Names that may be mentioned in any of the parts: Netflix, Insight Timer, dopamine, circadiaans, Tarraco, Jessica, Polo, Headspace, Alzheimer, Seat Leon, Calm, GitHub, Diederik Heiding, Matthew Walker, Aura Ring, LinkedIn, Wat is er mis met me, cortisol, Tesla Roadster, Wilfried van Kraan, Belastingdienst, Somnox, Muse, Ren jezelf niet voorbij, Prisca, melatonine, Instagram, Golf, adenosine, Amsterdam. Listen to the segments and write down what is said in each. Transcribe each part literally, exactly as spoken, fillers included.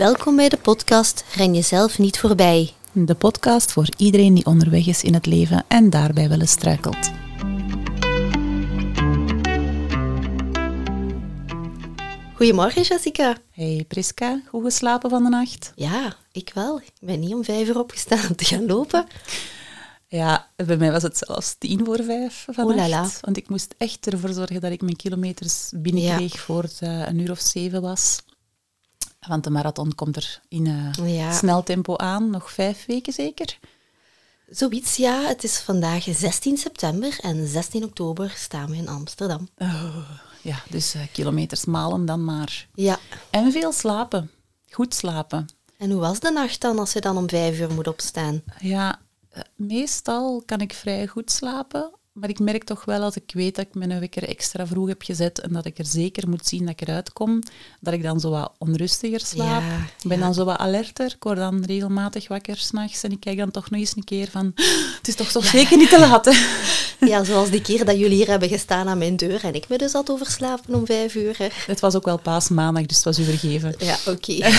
Welkom bij de podcast Ren jezelf niet voorbij. De podcast voor iedereen die onderweg is in het leven en daarbij wel eens struikelt. Goedemorgen Jessica. Hey Prisca, goed geslapen van de nacht? Ja, ik wel. Ik ben niet om vijf uur opgestaan om te gaan lopen. Ja, bij mij was het zelfs tien voor vijf vannacht. Want ik moest echt ervoor zorgen dat ik mijn kilometers binnenkreeg ja. voor het uh, een uur of zeven was. Want de marathon komt er in uh, ja. snel tempo aan. Nog vijf weken zeker? Zoiets, ja. Het is vandaag zestien september en zestien oktober staan we in Amsterdam. Oh, ja, dus uh, kilometers malen dan maar. Ja. En veel slapen. Goed slapen. En hoe was de nacht dan als je dan om vijf uur moet opstaan? Ja, uh, meestal kan ik vrij goed slapen. Maar ik merk toch wel, als ik weet dat ik mijn wekker extra vroeg heb gezet en dat ik er zeker moet zien dat ik eruit kom, dat ik dan zo wat onrustiger slaap. Ja, ik ben ja. dan zo wat alerter. Ik word dan regelmatig wakker 's nachts en ik kijk dan toch nog eens een keer van... Het is toch toch ja. zeker niet te laat, hè? Ja, zoals die keer dat jullie hier hebben gestaan aan mijn deur en ik me dus had overslapen om vijf uur. Hè. Het was ook wel paasmaandag, dus het was u vergeven. Ja, oké. Okay.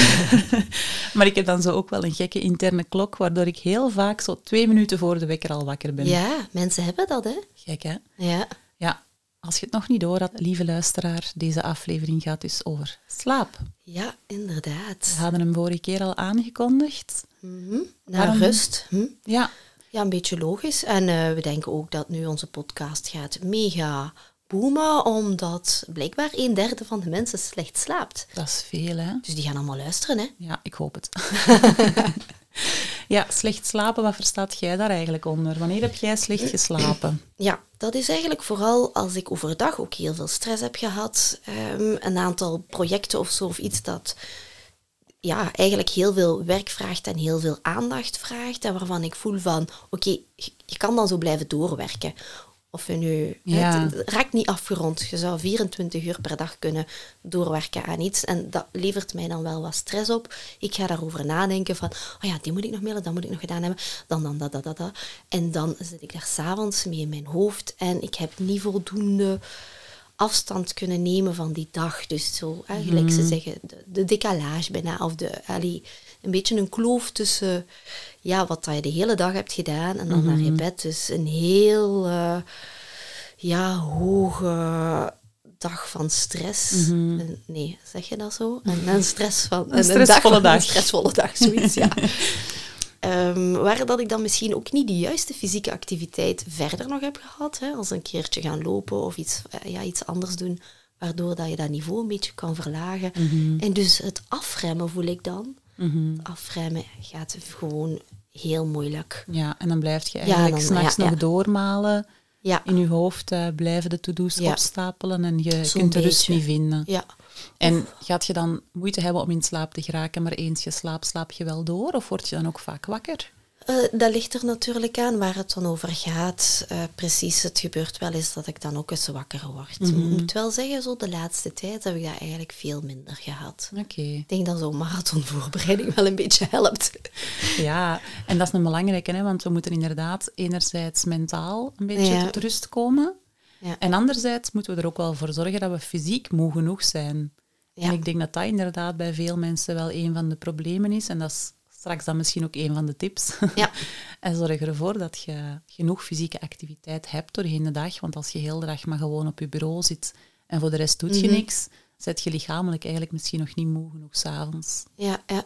Maar ik heb dan zo ook wel een gekke interne klok, waardoor ik heel vaak zo twee minuten voor de wekker al wakker ben. Ja, mensen hebben dat, hè? Gek, hè? Ja. Ja. Als je het nog niet door had, lieve luisteraar, deze aflevering gaat dus over slaap. Ja, inderdaad. We hadden hem vorige keer al aangekondigd. Mm-hmm. Naar Waarom? rust. Hm? Ja. Ja, een beetje logisch. En uh, we denken ook dat nu onze podcast gaat mega boomen, omdat blijkbaar een derde van de mensen slecht slaapt. Dat is veel, hè? Dus die gaan allemaal luisteren, hè? Ja, ik hoop het. Ja, slecht slapen, wat verstaat jij daar eigenlijk onder? Wanneer heb jij slecht geslapen? Ja, dat is eigenlijk vooral als ik overdag ook heel veel stress heb gehad. Um, een aantal projecten of zo, of iets dat ja, eigenlijk heel veel werk vraagt en heel veel aandacht vraagt. En waarvan ik voel van, oké, okay, je kan dan zo blijven doorwerken. Of je nu... Ja. Het, het raakt niet afgerond. Je zou vierentwintig uur per dag kunnen doorwerken aan iets. En dat levert mij dan wel wat stress op. Ik ga daarover nadenken van... Oh ja, die moet ik nog mailen, dat moet ik nog gedaan hebben. Dan, dan, dat, dat, dat, dat. En dan zit ik daar 's avonds mee in mijn hoofd. En ik heb niet voldoende afstand kunnen nemen van die dag. Dus zo, eigenlijk hmm. ze zeggen, de, de decalage bijna. Of de, allee, een beetje een kloof tussen... Ja, wat dat je de hele dag hebt gedaan en dan mm-hmm. naar je bed. Dus een heel uh, ja, hoge dag van stress. Mm-hmm. En, nee, zeg je dat zo? En een, stress van, een, een stressvolle dag. dag. Een stressvolle dag, zoiets, ja. Um, waar dat ik dan misschien ook niet de juiste fysieke activiteit verder nog heb gehad. Hè, als een keertje gaan lopen of iets, ja, iets anders doen. Waardoor dat je dat niveau een beetje kan verlagen. Mm-hmm. En dus het afremmen voel ik dan. Mm-hmm. Het afremmen gaat gewoon heel moeilijk. Ja, en dan blijf je eigenlijk ja, s'nachts ja, nog ja. doormalen. Ja. In je hoofd uh, blijven de to-do's ja. opstapelen en je Zo'n kunt de beetje. rust niet vinden. Ja. En Oef. gaat je dan moeite hebben om in slaap te geraken, maar eens je slaapt, slaap je wel door? Of word je dan ook vaak wakker? Uh, dat ligt er natuurlijk aan waar het dan over gaat. Uh, precies, het gebeurt wel eens dat ik dan ook eens wakker word. Mm-hmm. Ik moet wel zeggen, zo de laatste tijd heb ik dat eigenlijk veel minder gehad. Okay. Ik denk dat zo'n marathonvoorbereiding wel een beetje helpt. Ja, en dat is een belangrijke, hè, want we moeten inderdaad enerzijds mentaal een beetje ja. tot rust komen. Ja. En anderzijds moeten we er ook wel voor zorgen dat we fysiek moe genoeg zijn. Ja. En ik denk dat dat inderdaad bij veel mensen wel een van de problemen is. En dat is... Straks dan misschien ook een van de tips. Ja. En zorg ervoor dat je genoeg fysieke activiteit hebt doorheen de dag. Want als je heel de dag maar gewoon op je bureau zit en voor de rest doet mm-hmm. je niks, zit je lichamelijk eigenlijk misschien nog niet moe genoeg 's avonds. Ja, ja.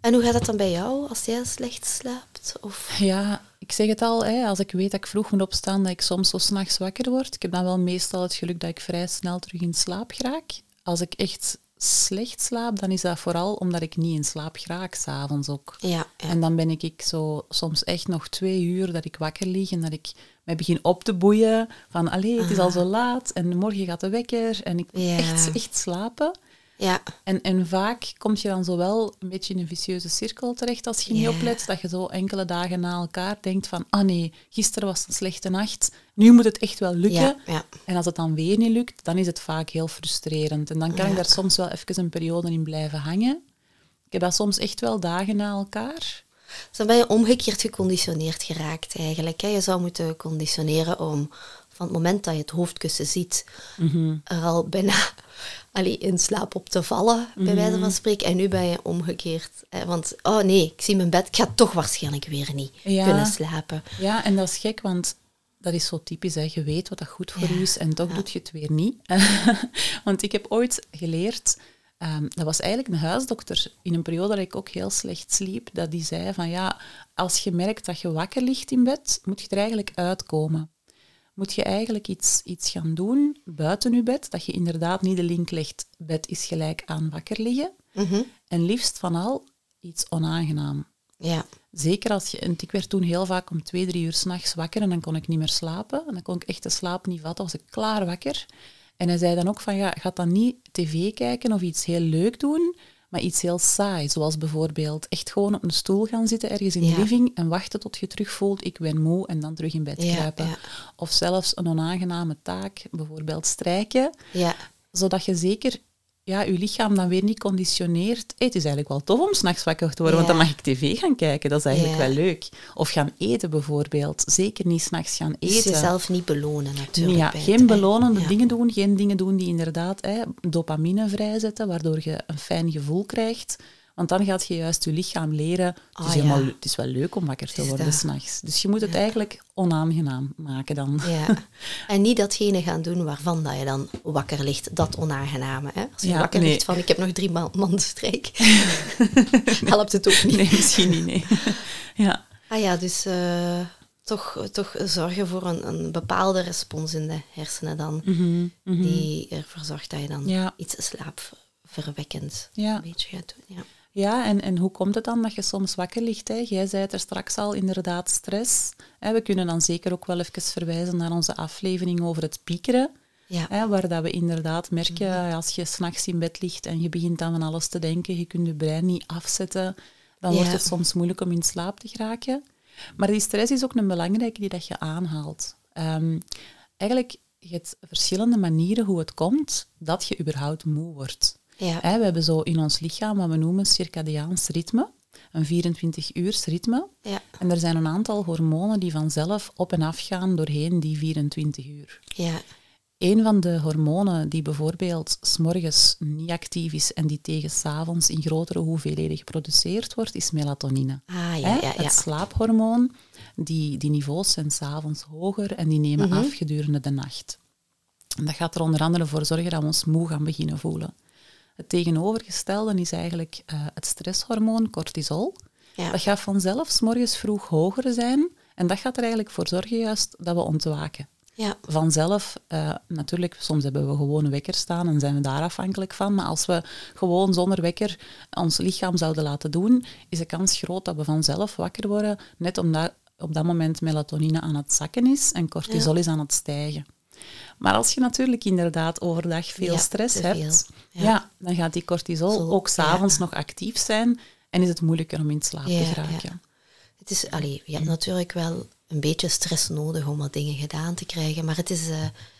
En hoe gaat dat dan bij jou als jij slecht slaapt? Of? Ja, ik zeg het al, hè, als ik weet dat ik vroeg moet opstaan, dat ik soms zo 's nachts wakker word. Ik heb dan wel meestal het geluk dat ik vrij snel terug in slaap geraak. Als ik echt... slecht slaap, dan is dat vooral omdat ik niet in slaap geraak, 's avonds ook. Ja, ja. En dan ben ik, ik zo soms echt nog twee uur dat ik wakker lig en dat ik mij begin op te boeien van, allee, het is al zo laat en morgen gaat de wekker en ik moet ja. echt, echt slapen. Ja. En, en vaak kom je dan zo wel een beetje in een vicieuze cirkel terecht als je ja. niet oplet, dat je zo enkele dagen na elkaar denkt van, ah nee, gisteren was een slechte nacht, nu moet het echt wel lukken. Ja, ja. En als het dan weer niet lukt, dan is het vaak heel frustrerend. En dan kan ja. ik daar soms wel even een periode in blijven hangen. Ik heb dat soms echt wel dagen na elkaar. Dus dan ben je omgekeerd geconditioneerd geraakt eigenlijk. Hè? Je zou moeten conditioneren om van het moment dat je het hoofdkussen ziet, mm-hmm. er al bijna... allee, in slaap op te vallen, mm-hmm. bij wijze van spreken. En nu ben je omgekeerd. Hè? Want, oh nee, ik zie mijn bed, ik ga toch waarschijnlijk weer niet ja. kunnen slapen. Ja, en dat is gek, want dat is zo typisch. Hè? Je weet wat dat goed voor je ja. is en toch ja. doet je het weer niet. Want ik heb ooit geleerd... Um, dat was eigenlijk een huisdokter in een periode dat ik ook heel slecht sliep, dat die zei van ja, als je merkt dat je wakker ligt in bed, moet je er eigenlijk uitkomen. Moet je eigenlijk iets, iets gaan doen buiten je bed, dat je inderdaad niet de link legt, bed is gelijk aan wakker liggen. Mm-hmm. En liefst van al iets onaangenaam. Ja. Zeker als je, en ik werd toen heel vaak om twee, drie uur 's nachts wakker en dan kon ik niet meer slapen. En dan kon ik echt de slaap niet vatten, was ik klaar wakker. En hij zei dan ook van, ja, ga dan niet tv kijken of iets heel leuk doen, maar iets heel saai. Zoals bijvoorbeeld echt gewoon op een stoel gaan zitten ergens in ja. de living en wachten tot je terug voelt, ik ben moe, en dan terug in bed ja, kruipen. Ja. Of zelfs een onaangename taak, bijvoorbeeld strijken, ja. zodat je zeker ja, je lichaam dan weer niet conditioneert. Hey, het is eigenlijk wel tof om 's nachts wakker te worden, ja. want dan mag ik tv gaan kijken, dat is eigenlijk ja. wel leuk. Of gaan eten bijvoorbeeld, zeker niet 's nachts gaan eten. Dus jezelf niet belonen natuurlijk. Ja, geen belonende ja. dingen doen, geen dingen doen die inderdaad hey, dopamine vrijzetten, waardoor je een fijn gevoel krijgt. Want dan gaat je juist je lichaam leren, het is, oh, helemaal, ja. het is wel leuk om wakker te worden 's nachts. Dus je moet het ja. eigenlijk onaangenaam maken dan. Ja. En niet datgene gaan doen waarvan dat je dan wakker ligt, dat onaangename. Hè? Als je ja, wakker nee. ligt van, ik heb nog drie ma- man strijk, nee. helpt het ook niet. Nee, misschien niet, nee. ja. Ah ja, dus uh, toch, toch zorgen voor een, een bepaalde respons in de hersenen dan, mm-hmm, mm-hmm. die ervoor zorgt dat je dan ja. iets slaapverwekkend ja. een beetje gaat doen, ja. Ja, en, en hoe komt het dan dat je soms wakker ligt? Hè? Jij zei het er straks al, inderdaad, stress. We kunnen dan zeker ook wel even verwijzen naar onze aflevering over het piekeren. Ja. Hè, waar dat we inderdaad merken, als je 's nachts in bed ligt en je begint aan van alles te denken, je kunt je brein niet afzetten, dan ja. wordt het soms moeilijk om in slaap te geraken. Maar die stress is ook een belangrijke die dat je aanhaalt. Um, eigenlijk, je hebt verschillende manieren hoe het komt dat je überhaupt moe wordt. Ja. He, we hebben zo in ons lichaam wat we noemen circadiaans ritme, een vierentwintig uurs ritme. Ja. En er zijn een aantal hormonen die vanzelf op en af gaan doorheen die vierentwintig uur. Ja. Een van de hormonen die bijvoorbeeld 's morgens niet actief is en die tegen 's avonds in grotere hoeveelheden geproduceerd wordt, is melatonine. Ah, ja, ja, ja. Het slaaphormoon, die, die niveaus zijn 's avonds hoger en die nemen mm-hmm. af gedurende de nacht. En dat gaat er onder andere voor zorgen dat we ons moe gaan beginnen voelen. Het tegenovergestelde is eigenlijk uh, het stresshormoon, cortisol. Ja. Dat gaat vanzelf 's morgens vroeg hoger zijn. En dat gaat er eigenlijk voor zorgen juist dat we ontwaken. Ja. Vanzelf, uh, natuurlijk, soms hebben we gewoon een wekker staan en zijn we daar afhankelijk van. Maar als we gewoon zonder wekker ons lichaam zouden laten doen, is de kans groot dat we vanzelf wakker worden. Net omdat op dat moment melatonine aan het zakken is en cortisol ja. is aan het stijgen. Maar als je natuurlijk inderdaad overdag veel ja, stress te veel. hebt, ja. Ja, dan gaat die cortisol Zo, ook 's avonds ja. nog actief zijn en is het moeilijker om in slaap ja, te geraken. Ja. Het is, allee, je hebt natuurlijk wel een beetje stress nodig om wat dingen gedaan te krijgen, maar het is uh,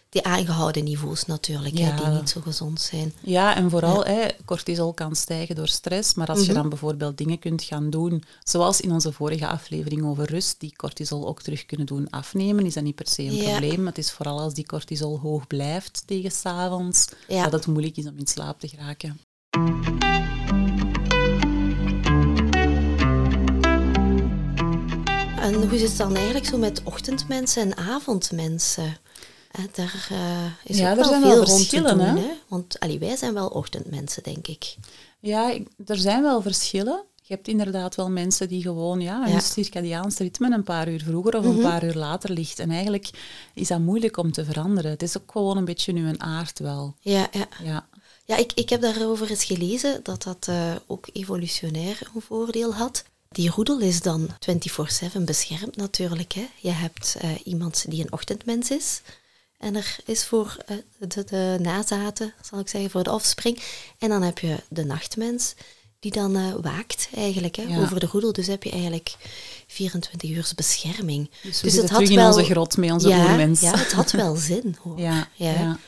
die aangehouden niveaus natuurlijk, ja. hè, die niet zo gezond zijn. Ja, en vooral, ja. hè, cortisol kan stijgen door stress, maar als mm-hmm. je dan bijvoorbeeld dingen kunt gaan doen, zoals in onze vorige aflevering over rust, die cortisol ook terug kunnen doen afnemen, is dat niet per se een ja. probleem. Maar het is vooral als die cortisol hoog blijft tegen 's avonds, ja. dat het moeilijk is om in slaap te geraken. En hoe zit het dan eigenlijk zo met ochtendmensen en avondmensen? Daar uh, is ja, ook wel zijn veel wel rond te doen, hè? Hè? Want allee, wij zijn wel ochtendmensen, denk ik. Ja, ik, er zijn wel verschillen. Je hebt inderdaad wel mensen die gewoon ja, hun ja. circadiaans ritme een paar uur vroeger of mm-hmm. een paar uur later ligt. En eigenlijk is dat moeilijk om te veranderen. Het is ook gewoon een beetje nu een aard wel. Ja, ja. ja. ja ik, ik heb daarover eens gelezen dat dat uh, ook evolutionair een voordeel had. Die roedel is dan vierentwintig zeven beschermd natuurlijk. Hè? Je hebt uh, iemand die een ochtendmens is. En er is voor de, de nazaten, zal ik zeggen, voor de offspring. En dan heb je de nachtmens, die dan uh, waakt eigenlijk, hè, ja. over de roedel. Dus heb je eigenlijk vierentwintig uur bescherming. Dus, dus het had wel in onze grot mee, onze ja, oermens. Ja, het had wel zin, hoor. Ja, ja. ja.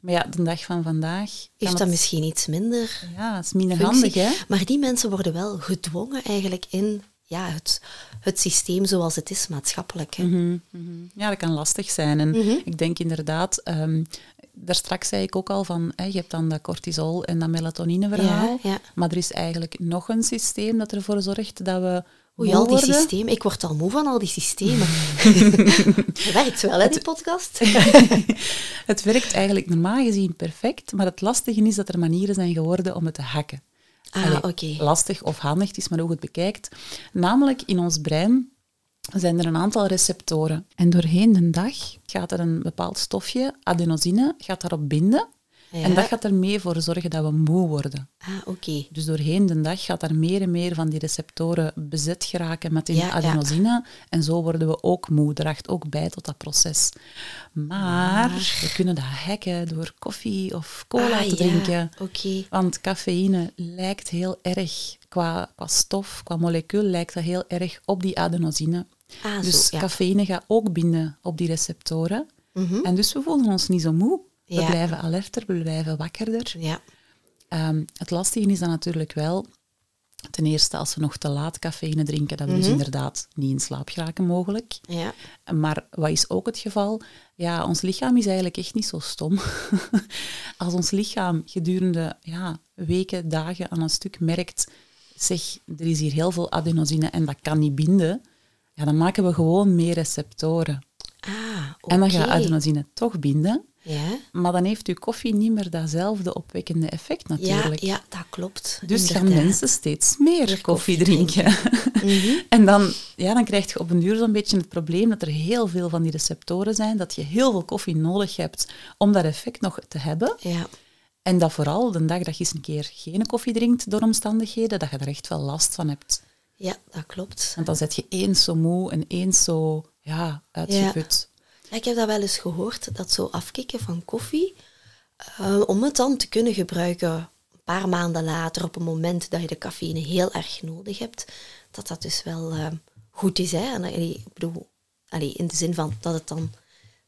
Maar ja, de dag van vandaag... Heeft dat het... misschien iets minder... Ja, het is minder functie. Handig, hè? Maar die mensen worden wel gedwongen eigenlijk in... Ja, het, het systeem zoals het is maatschappelijk. Hè? Mm-hmm, mm-hmm. Ja, dat kan lastig zijn. En mm-hmm. ik denk inderdaad, um, daarstraks zei ik ook al van, hè, je hebt dan dat cortisol en dat melatonine verhaal, ja, ja. maar er is eigenlijk nog een systeem dat ervoor zorgt dat we Oei, al die systemen. Ik word al moe van al die systemen. Het werkt wel, hè, die podcast? Het werkt eigenlijk normaal gezien perfect, maar het lastige is dat er manieren zijn geworden om het te hacken. Ah, Allee, okay. Lastig of handig, het is maar hoe het bekijkt. Namelijk, in ons brein zijn er een aantal receptoren. En doorheen de dag gaat er een bepaald stofje, adenosine, gaat daarop binden. Ja. En dat gaat er mee voor zorgen dat we moe worden. Ah, oké. Okay. Dus doorheen de dag gaat er meer en meer van die receptoren bezet geraken met die ja, adenosine. Ja. En zo worden we ook moe. Draagt ook bij tot dat proces. Maar ah. we kunnen dat hacken door koffie of cola ah, te drinken. Ja. Okay. Want cafeïne lijkt heel erg, qua, qua stof, qua molecuul, lijkt dat heel erg op die adenosine. Ah, dus zo, ja. cafeïne gaat ook binden op die receptoren. Mm-hmm. En dus we voelen ons niet zo moe. We ja. blijven alerter, we blijven wakkerder. Ja. Um, het lastige is dan natuurlijk wel, ten eerste als we nog te laat cafeïne drinken, dat we mm-hmm. dus inderdaad niet in slaap geraken mogelijk. Ja. Maar wat is ook het geval? Ja, ons lichaam is eigenlijk echt niet zo stom. Als ons lichaam gedurende ja, weken, dagen aan een stuk merkt, zeg, er is hier heel veel adenosine en dat kan niet binden, ja, dan maken we gewoon meer receptoren. Ah, okay. En dan gaat adenosine toch binden. Ja. Maar dan heeft uw koffie niet meer datzelfde opwekkende effect natuurlijk. Ja, ja dat klopt. Dus inderdaad. Gaan mensen steeds meer, meer koffie, koffie drinken. drinken. Mm-hmm. En dan, ja, dan krijg je op een duur zo'n beetje het probleem dat er heel veel van die receptoren zijn, dat je heel veel koffie nodig hebt om dat effect nog te hebben. Ja. En dat vooral de dag dat je eens een keer geen koffie drinkt door omstandigheden, dat je daar echt wel last van hebt. Ja, dat klopt. Want dan zit je eens zo moe en eens zo ja, uitgeput. Ja. Ja, ik heb dat wel eens gehoord, dat zo afkicken van koffie, uh, om het dan te kunnen gebruiken een paar maanden later, op een moment dat je de cafeïne heel erg nodig hebt, dat dat dus wel uh, goed is. Hè? En, allee, ik bedoel, allee, in de zin van dat het dan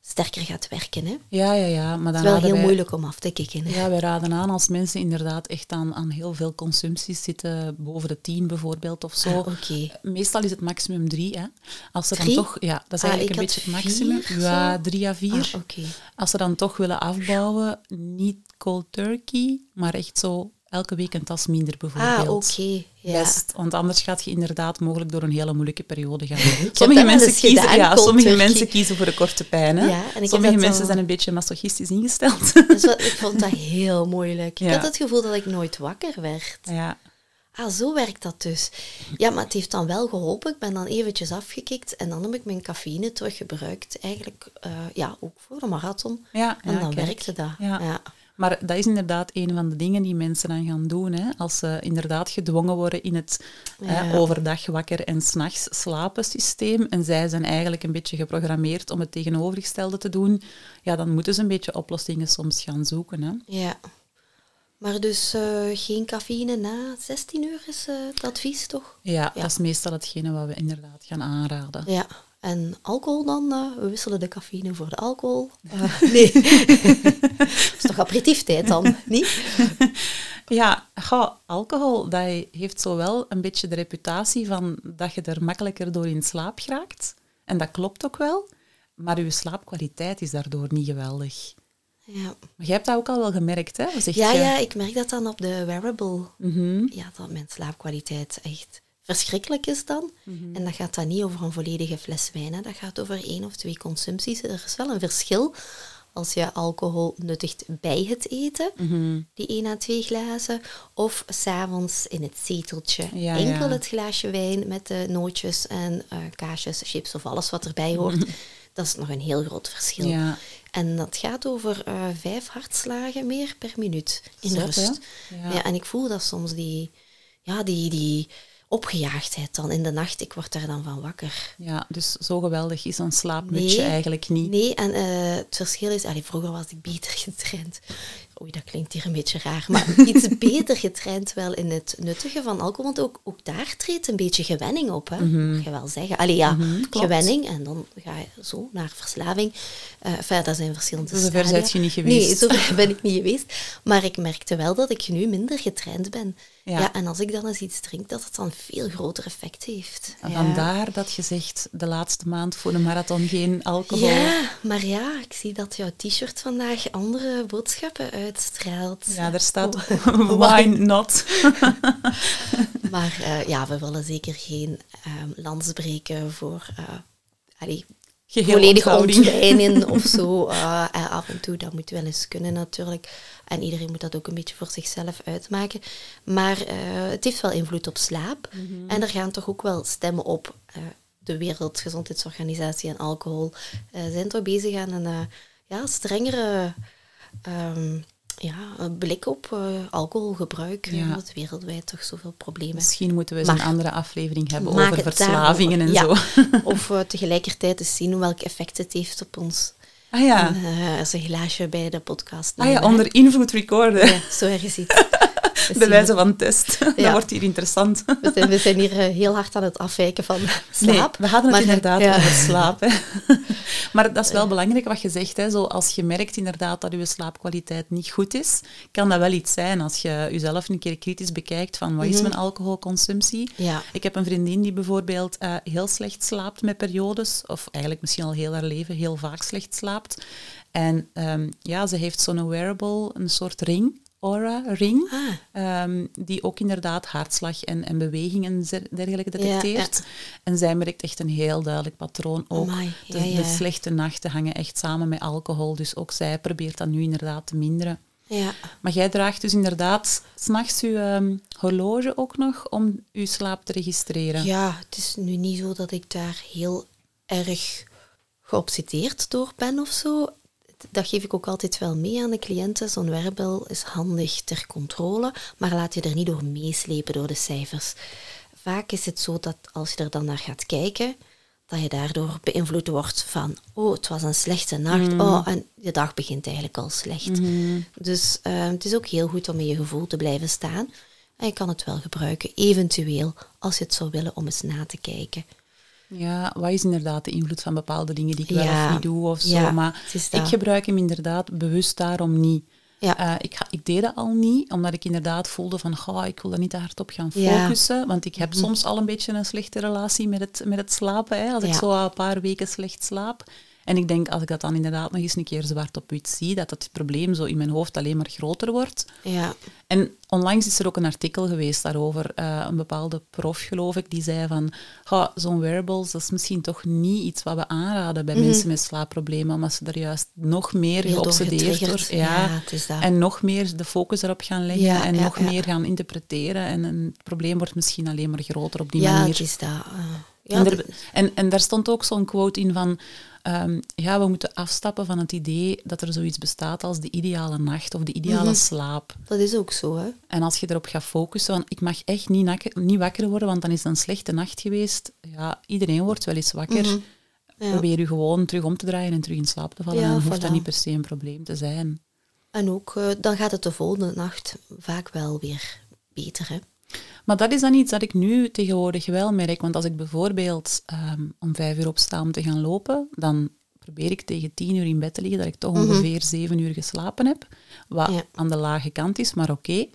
sterker gaat werken. Hè? Ja, ja, ja. Maar dan het is wel heel wij, moeilijk om af te kicken. Hè? Ja, wij raden aan als mensen inderdaad echt aan, aan heel veel consumpties zitten, boven de tien bijvoorbeeld of zo. Ah, okay. Meestal is het maximum drie. Hè? Als ze drie? Dan toch, ja, dat is ah, eigenlijk een beetje het maximum. Vier, ja, drie à vier. Ah, okay. Als ze dan toch willen afbouwen, niet cold turkey, maar echt zo elke week een tas minder bijvoorbeeld. Ah, oké. Okay. Ja. Best, want anders gaat je inderdaad mogelijk door een hele moeilijke periode gaan. Sommige, mensen kiezen, gedaan, ja, sommige mensen kiezen voor de korte pijn. Hè. Ja, en sommige mensen al... zijn een beetje masochistisch ingesteld. Dus wat, ik vond dat heel moeilijk. Ja. Ik had het gevoel dat ik nooit wakker werd. Ja. Ah, zo werkt dat dus. Ja, maar het heeft dan wel geholpen. Ik ben dan eventjes afgekikt en dan heb ik mijn cafeïne teruggebruikt. Eigenlijk uh, ja, ook voor een marathon. Ja, en ja, dan kijk. werkte dat. Ja. Ja. Maar dat is inderdaad een van de dingen die mensen dan gaan doen. Hè? Als ze inderdaad gedwongen worden in het ja. hè, overdag wakker en 's nachts slapen systeem. En zij zijn eigenlijk een beetje geprogrammeerd om het tegenovergestelde te doen. Ja, dan moeten ze een beetje oplossingen soms gaan zoeken. Hè? Ja. Maar dus uh, geen cafeïne na zestien uur is uh, het advies, toch? Ja, ja, dat is meestal hetgene wat we inderdaad gaan aanraden. Ja. En alcohol dan? Uh, we wisselen de cafeïne voor de alcohol. Uh, nee. Dat is toch aperitieftijd dan, niet? Ja, goh, alcohol dat heeft zowel een beetje de reputatie van dat je er makkelijker door in slaap geraakt. En dat klopt ook wel. Maar je slaapkwaliteit is daardoor niet geweldig. Ja. Maar jij hebt dat ook al wel gemerkt, hè? Zegt ja, je... ja, ik merk dat dan op de wearable. Mm-hmm. Ja, dat mijn slaapkwaliteit echt... verschrikkelijk is dan. Mm-hmm. En dat gaat dan niet over een volledige fles wijn. Hè. Dat gaat over één of twee consumpties. Er is wel een verschil als je alcohol nuttigt bij het eten, mm-hmm. die één à twee glazen, of 's avonds in het zeteltje. Ja, enkel ja. het glaasje wijn met de nootjes en uh, kaasjes, chips of alles wat erbij hoort. Mm-hmm. Dat is nog een heel groot verschil. Ja. En dat gaat over uh, vijf hartslagen meer per minuut in Zot, rust. Ja. Ja, en ik voel dat soms die... Ja, die, die opgejaagdheid dan in de nacht, ik word daar dan van wakker. Ja, dus zo geweldig is een slaapmutje nee, eigenlijk niet. Nee, en uh, het verschil is, allee, vroeger was ik beter getraind. oei, dat klinkt hier een beetje raar, maar iets beter getraind wel in het nuttigen van alcohol. Want ook, ook daar treedt een beetje gewenning op, hè? Mm-hmm. Mag je wel zeggen. Allee, ja, mm-hmm, gewenning. En dan ga je zo naar verslaving. Uh, enfin, dat zijn verschillende stadia. Zover ben je niet geweest. Nee, zover ben ik niet geweest. Maar ik merkte wel dat ik nu minder getraind ben. Ja. Ja, en als ik dan eens iets drink, dat het dan veel groter effect heeft. En vandaar ja. dat je zegt, de laatste maand voor de marathon geen alcohol. Ja, maar ja, ik zie dat jouw t-shirt vandaag andere boodschappen uitstraalt. Ja, daar staat oh. why not. Maar uh, ja, we willen zeker geen um, lans breken voor uh, allee, volledige ontwijnen of zo. Uh, en af en toe, dat moet wel eens kunnen natuurlijk. En iedereen moet dat ook een beetje voor zichzelf uitmaken. Maar uh, het heeft wel invloed op slaap. Mm-hmm. En er gaan toch ook wel stemmen op. Uh, de Wereldgezondheidsorganisatie en alcohol uh, zijn toch bezig aan een uh, ja, strengere um, ja, blik op uh, alcoholgebruik. Ja. Uh, dat wereldwijd toch zoveel problemen. Misschien moeten we eens maar, een andere aflevering hebben over verslavingen en ja, zo. Of uh, tegelijkertijd eens zien welk effect het heeft op ons. Ah ja. Uh, als een glaasje bij de podcast. Ah ja, onder invloed recorden. Ja, zo ergens iets. Bij wijze van test. Ja. Dat wordt hier interessant. We zijn, we zijn hier uh, heel hard aan het afwijken van slaap. Nee, we hadden het maar, inderdaad ja. over slaap. Hè. Maar dat is wel uh. belangrijk wat je zegt. Hè. Zo, als je merkt inderdaad dat je slaapkwaliteit niet goed is, kan dat wel iets zijn als je jezelf een keer kritisch bekijkt van wat mm-hmm. is mijn alcoholconsumptie. Ja. Ik heb een vriendin die bijvoorbeeld uh, heel slecht slaapt met periodes, of eigenlijk misschien al heel haar leven heel vaak slecht slaapt. En um, ja, ze heeft zo'n wearable, een soort ring. Aura Ring, ah. um, die ook inderdaad hartslag en, en bewegingen en dergelijke detecteert. Ja, ja. En zij merkt echt een heel duidelijk patroon ook. Amai, ja, de, ja. de slechte nachten hangen echt samen met alcohol, dus ook zij probeert dat nu inderdaad te minderen. Ja. Maar jij draagt dus inderdaad 's nachts je um, horloge ook nog om je slaap te registreren. Ja, het is nu niet zo dat ik daar heel erg geobsedeerd door ben of zo. Dat geef ik ook altijd wel mee aan de cliënten. Zo'n wearable is handig ter controle, maar laat je er niet door meeslepen door de cijfers. Vaak is het zo dat als je er dan naar gaat kijken, dat je daardoor beïnvloed wordt van oh, het was een slechte nacht, mm. oh, en je dag begint eigenlijk al slecht. Mm. Dus uh, het is ook heel goed om in je gevoel te blijven staan. En je kan het wel gebruiken, eventueel, als je het zou willen, om eens na te kijken. Ja, wat is inderdaad de invloed van bepaalde dingen die ik ja. wel of niet doe of zo. Ja, maar ik gebruik hem inderdaad bewust daarom niet. Ja. Uh, ik, ik deed dat al niet, omdat ik inderdaad voelde van goh, ik wil daar niet te hard op gaan focussen. Ja. Want ik heb mm-hmm. soms al een beetje een slechte relatie met het, met het slapen. Hè, als ja. ik zo al een paar weken slecht slaap. En ik denk, als ik dat dan inderdaad nog eens een keer zwart op wit zie, dat het probleem zo in mijn hoofd alleen maar groter wordt. Ja. En onlangs is er ook een artikel geweest daarover. Uh, een bepaalde prof, geloof ik, die zei van, oh, zo'n wearables, dat is misschien toch niet iets wat we aanraden bij mm. mensen met slaapproblemen, omdat ze er juist nog meer heel geobsedeerd door, ja, ja, het is dat. En nog meer de focus erop gaan leggen ja, en ja, nog ja. meer gaan interpreteren. En, en het probleem wordt misschien alleen maar groter op die ja, manier. Ja, het is dat. Uh, ja, en, er, en, en daar stond ook zo'n quote in van, Um, ja, we moeten afstappen van het idee dat er zoiets bestaat als de ideale nacht of de ideale mm-hmm. slaap. Dat is ook zo, hè. En als je erop gaat focussen, want ik mag echt niet, nakker, niet wakker worden, want dan is het een slechte nacht geweest. Ja, iedereen wordt wel eens wakker. Mm-hmm. Ja. Probeer je gewoon terug om te draaien en terug in slaap te vallen. Ja, dan voilà. Hoeft dat niet per se een probleem te zijn. En ook, uh, dan gaat het de volgende nacht vaak wel weer beter, hè. Maar dat is dan iets dat ik nu tegenwoordig wel merk. Want als ik bijvoorbeeld um, om vijf uur opsta om te gaan lopen, dan probeer ik tegen tien uur in bed te liggen dat ik toch mm-hmm. ongeveer zeven uur geslapen heb. Wat ja. aan de lage kant is, maar oké. Okay.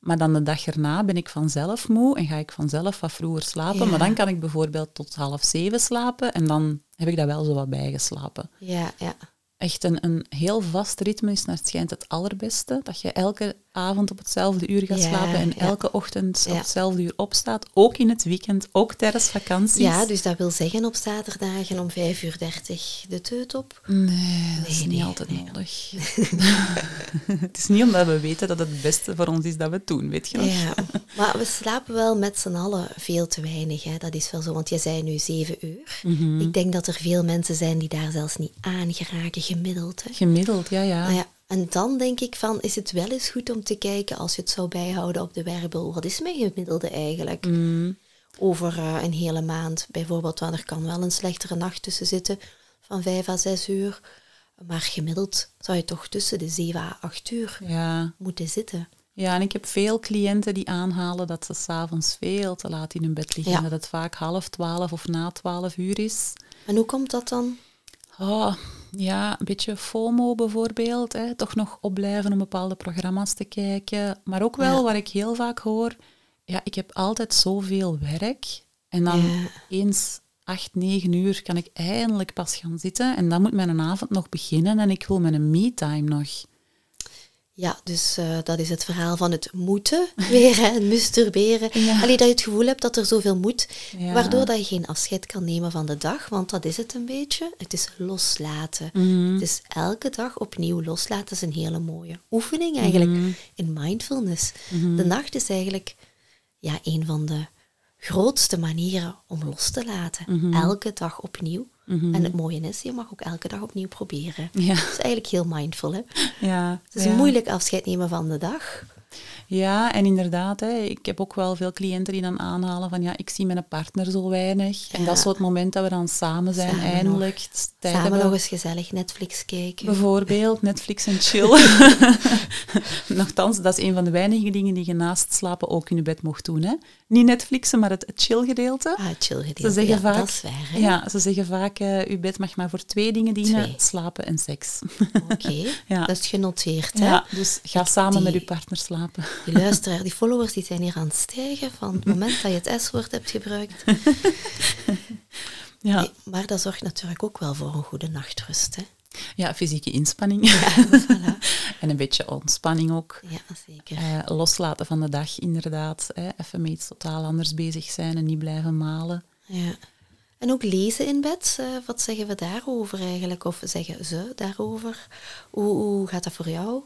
Maar dan de dag erna ben ik vanzelf moe en ga ik vanzelf wat vroeger slapen. Ja. Maar dan kan ik bijvoorbeeld tot half zeven slapen en dan heb ik daar wel zo wat bij geslapen. Ja, ja. Echt een, een heel vast ritme is naar het schijnt het allerbeste. Dat je elke avond op hetzelfde uur gaat ja, slapen en ja. elke ochtend ja. op hetzelfde uur opstaat. Ook in het weekend, ook tijdens vakanties. Ja, dus dat wil zeggen op zaterdagen om vijf uur dertig de teut op? Nee, dat nee, is niet nee, altijd nee. nodig. Het is niet omdat we weten dat het het beste voor ons is dat we het doen, weet je nog? Ja, maar we slapen wel met z'n allen veel te weinig, hè. Dat is wel zo, want je zei nu zeven uur. Mm-hmm. Ik denk dat er veel mensen zijn die daar zelfs niet aan geraken, gemiddeld. Hè. Gemiddeld, ja, ja. Nou ja. En dan denk ik van, is het wel eens goed om te kijken, als je het zou bijhouden op de wearable, wat is mijn gemiddelde eigenlijk? Mm. Over uh, een hele maand bijvoorbeeld, want er kan wel een slechtere nacht tussen zitten, van vijf à zes uur. Maar gemiddeld zou je toch tussen de zeven à acht uur ja. moeten zitten. Ja, en ik heb veel cliënten die aanhalen dat ze 's avonds veel te laat in hun bed liggen. Ja. Dat het vaak half twaalf of na twaalf uur is. En hoe komt dat dan? Oh, ja, een beetje FOMO bijvoorbeeld. Hè. Toch nog opblijven om bepaalde programma's te kijken. Maar ook wel, ja. waar ik heel vaak hoor... Ja, ik heb altijd zoveel werk. En dan ja. eens acht, negen uur kan ik eindelijk pas gaan zitten. En dan moet mijn avond nog beginnen. En ik wil mijn me-time nog. Ja, dus uh, dat is het verhaal van het moeten weer. Hè, masturberen. Ja. Allee, dat je het gevoel hebt dat er zoveel moet. Ja. Waardoor dat je geen afscheid kan nemen van de dag. Want dat is het een beetje. Het is loslaten. Mm-hmm. Het is elke dag opnieuw loslaten. Dat is een hele mooie oefening eigenlijk. Mm-hmm. In mindfulness. Mm-hmm. De nacht is eigenlijk... Ja, een van de grootste manieren om los te laten. Mm-hmm. Elke dag opnieuw. Mm-hmm. En het mooie is, je mag ook elke dag opnieuw proberen. Ja. Dat is eigenlijk heel mindful, hè? Ja, het is ja. een moeilijk afscheid nemen van de dag. Ja, en inderdaad, hè, ik heb ook wel veel cliënten die dan aanhalen van ja, ik zie mijn partner zo weinig. Ja. En dat is zo het moment dat we dan samen zijn, samen eindelijk. Nog, samen hebben. Nog eens gezellig Netflix kijken. Bijvoorbeeld, Netflix en chill. Nochtans, dat is een van de weinige dingen die je naast slapen ook in je bed mocht doen. Hè? Niet Netflixen, maar het chill-gedeelte. Ah, het chill-gedeelte, ze zeggen ja, vaak, dat is waar. Hè? Ja, ze zeggen vaak, uh, je bed mag maar voor twee dingen dienen, twee. slapen en seks. Oké, okay. ja. dat is genoteerd. Hè? Ja, dus ga ik samen die... met je partner slapen. Die luisteraar, die followers, die zijn hier aan het stijgen van het moment dat je het S-woord hebt gebruikt. Ja. Nee, maar dat zorgt natuurlijk ook wel voor een goede nachtrust, hè? Ja, fysieke inspanning. Ja, voilà. En een beetje ontspanning ook. Ja, zeker. Uh, loslaten van de dag, inderdaad. Hè? Even met iets totaal anders bezig zijn en niet blijven malen. Ja. En ook lezen in bed, uh, wat zeggen we daarover eigenlijk? Of zeggen ze daarover? Hoe, hoe gaat dat voor jou?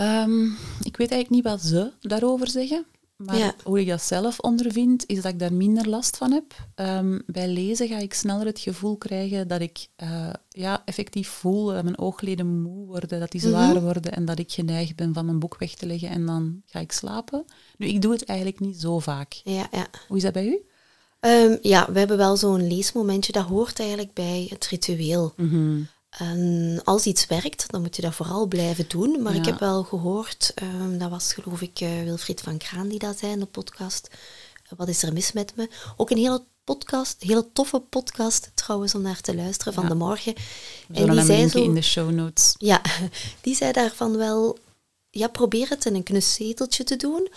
Um, ik weet eigenlijk niet wat ze daarover zeggen, maar ja. hoe ik dat zelf ondervind, is dat ik daar minder last van heb. Um, bij lezen ga ik sneller het gevoel krijgen dat ik uh, ja, effectief voel dat mijn oogleden moe worden, dat die zwaar mm-hmm. worden en dat ik geneigd ben van mijn boek weg te leggen en dan ga ik slapen. Nu, ik doe het eigenlijk niet zo vaak. Ja, ja. Hoe is dat bij u? Um, ja, we hebben wel zo'n leesmomentje, dat hoort eigenlijk bij het ritueel. Mm-hmm. En als iets werkt, dan moet je dat vooral blijven doen. Maar ja. ik heb wel gehoord, um, dat was geloof ik uh, Wilfried van Kraan die dat zei in de podcast. Uh, Wat is er mis met me? Ook een hele podcast, hele toffe podcast trouwens om naar te luisteren ja. van de morgen. En die zei zo, in de show notes. Ja, die zei daarvan wel, ja, probeer het in een knuszeteltje te doen,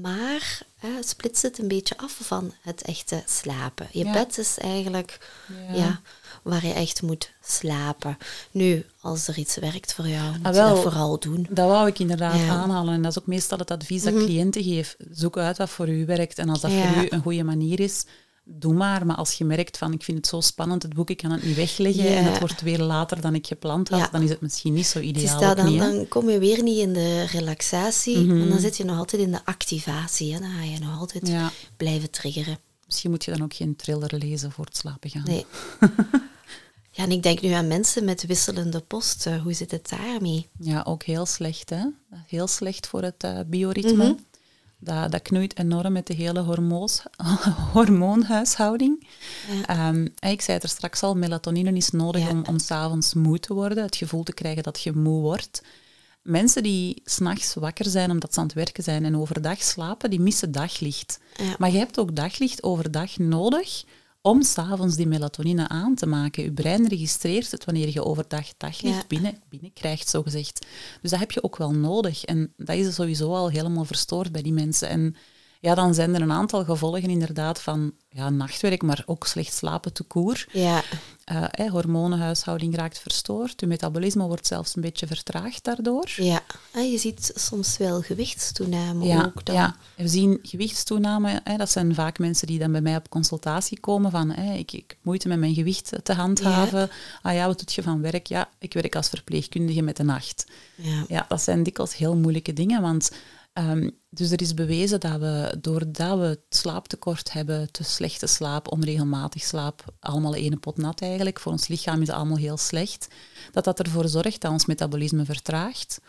maar uh, splits het een beetje af van het echte slapen. Je ja. bed is eigenlijk... ja, ja waar je echt moet slapen. Nu, als er iets werkt voor jou, moet ah, wel, je dat vooral doen. Dat wou ik inderdaad ja. aanhalen. En dat is ook meestal het advies dat ik mm-hmm. cliënten geef. Zoek uit wat voor u werkt. En als dat ja. voor u een goede manier is, doe maar. Maar als je merkt van, ik vind het zo spannend, het boek, ik kan het niet wegleggen, ja. en het wordt weer later dan ik gepland had, ja. dan is het misschien niet zo ideaal. Dus dat, dan, niet, dan kom je weer niet in de relaxatie, mm-hmm. en dan zit je nog altijd in de activatie. Hè. Dan ga je nog altijd ja. blijven triggeren. Misschien moet je dan ook geen thriller lezen voor het slapen gaan. Nee. Ja, en ik denk nu aan mensen met wisselende post. Hoe zit het daarmee? Ja, ook heel slecht, hè? Heel slecht voor het uh, bioritme. Mm-hmm. Dat, dat knoeit enorm met de hele hormoos, hormoonhuishouding. Ja. Um, ik zei het er straks al, melatonine is nodig ja. om, om 's avonds moe te worden. Het gevoel te krijgen dat je moe wordt. Mensen die 's nachts wakker zijn omdat ze aan het werken zijn en overdag slapen, die missen daglicht. Ja. Maar je hebt ook daglicht overdag nodig om 's avonds die melatonine aan te maken. Je brein registreert het wanneer je overdag daglicht ja. binnen, binnenkrijgt, zogezegd. Dus dat heb je ook wel nodig. En dat is sowieso al helemaal verstoord bij die mensen. En ja, dan zijn er een aantal gevolgen inderdaad van ja, nachtwerk, maar ook slecht slapen te koer. Ja. Uh, eh, hormonenhuishouding raakt verstoord. Je metabolisme wordt zelfs een beetje vertraagd daardoor. Ja, en je ziet soms wel gewichtstoename ja, ook dan. Ja, we zien gewichtstoename. Eh, dat zijn vaak mensen die dan bij mij op consultatie komen van eh, ik, ik heb moeite met mijn gewicht te handhaven. Ja. Ah ja, wat doet je van werk? Ja, ik werk als verpleegkundige met de nacht. Ja, ja dat zijn dikwijls heel moeilijke dingen, want... Um, dus er is bewezen dat we, doordat we het slaaptekort hebben, te slechte slaap, onregelmatig slaap, allemaal ene pot nat eigenlijk, voor ons lichaam is het allemaal heel slecht, dat dat ervoor zorgt dat ons metabolisme vertraagt.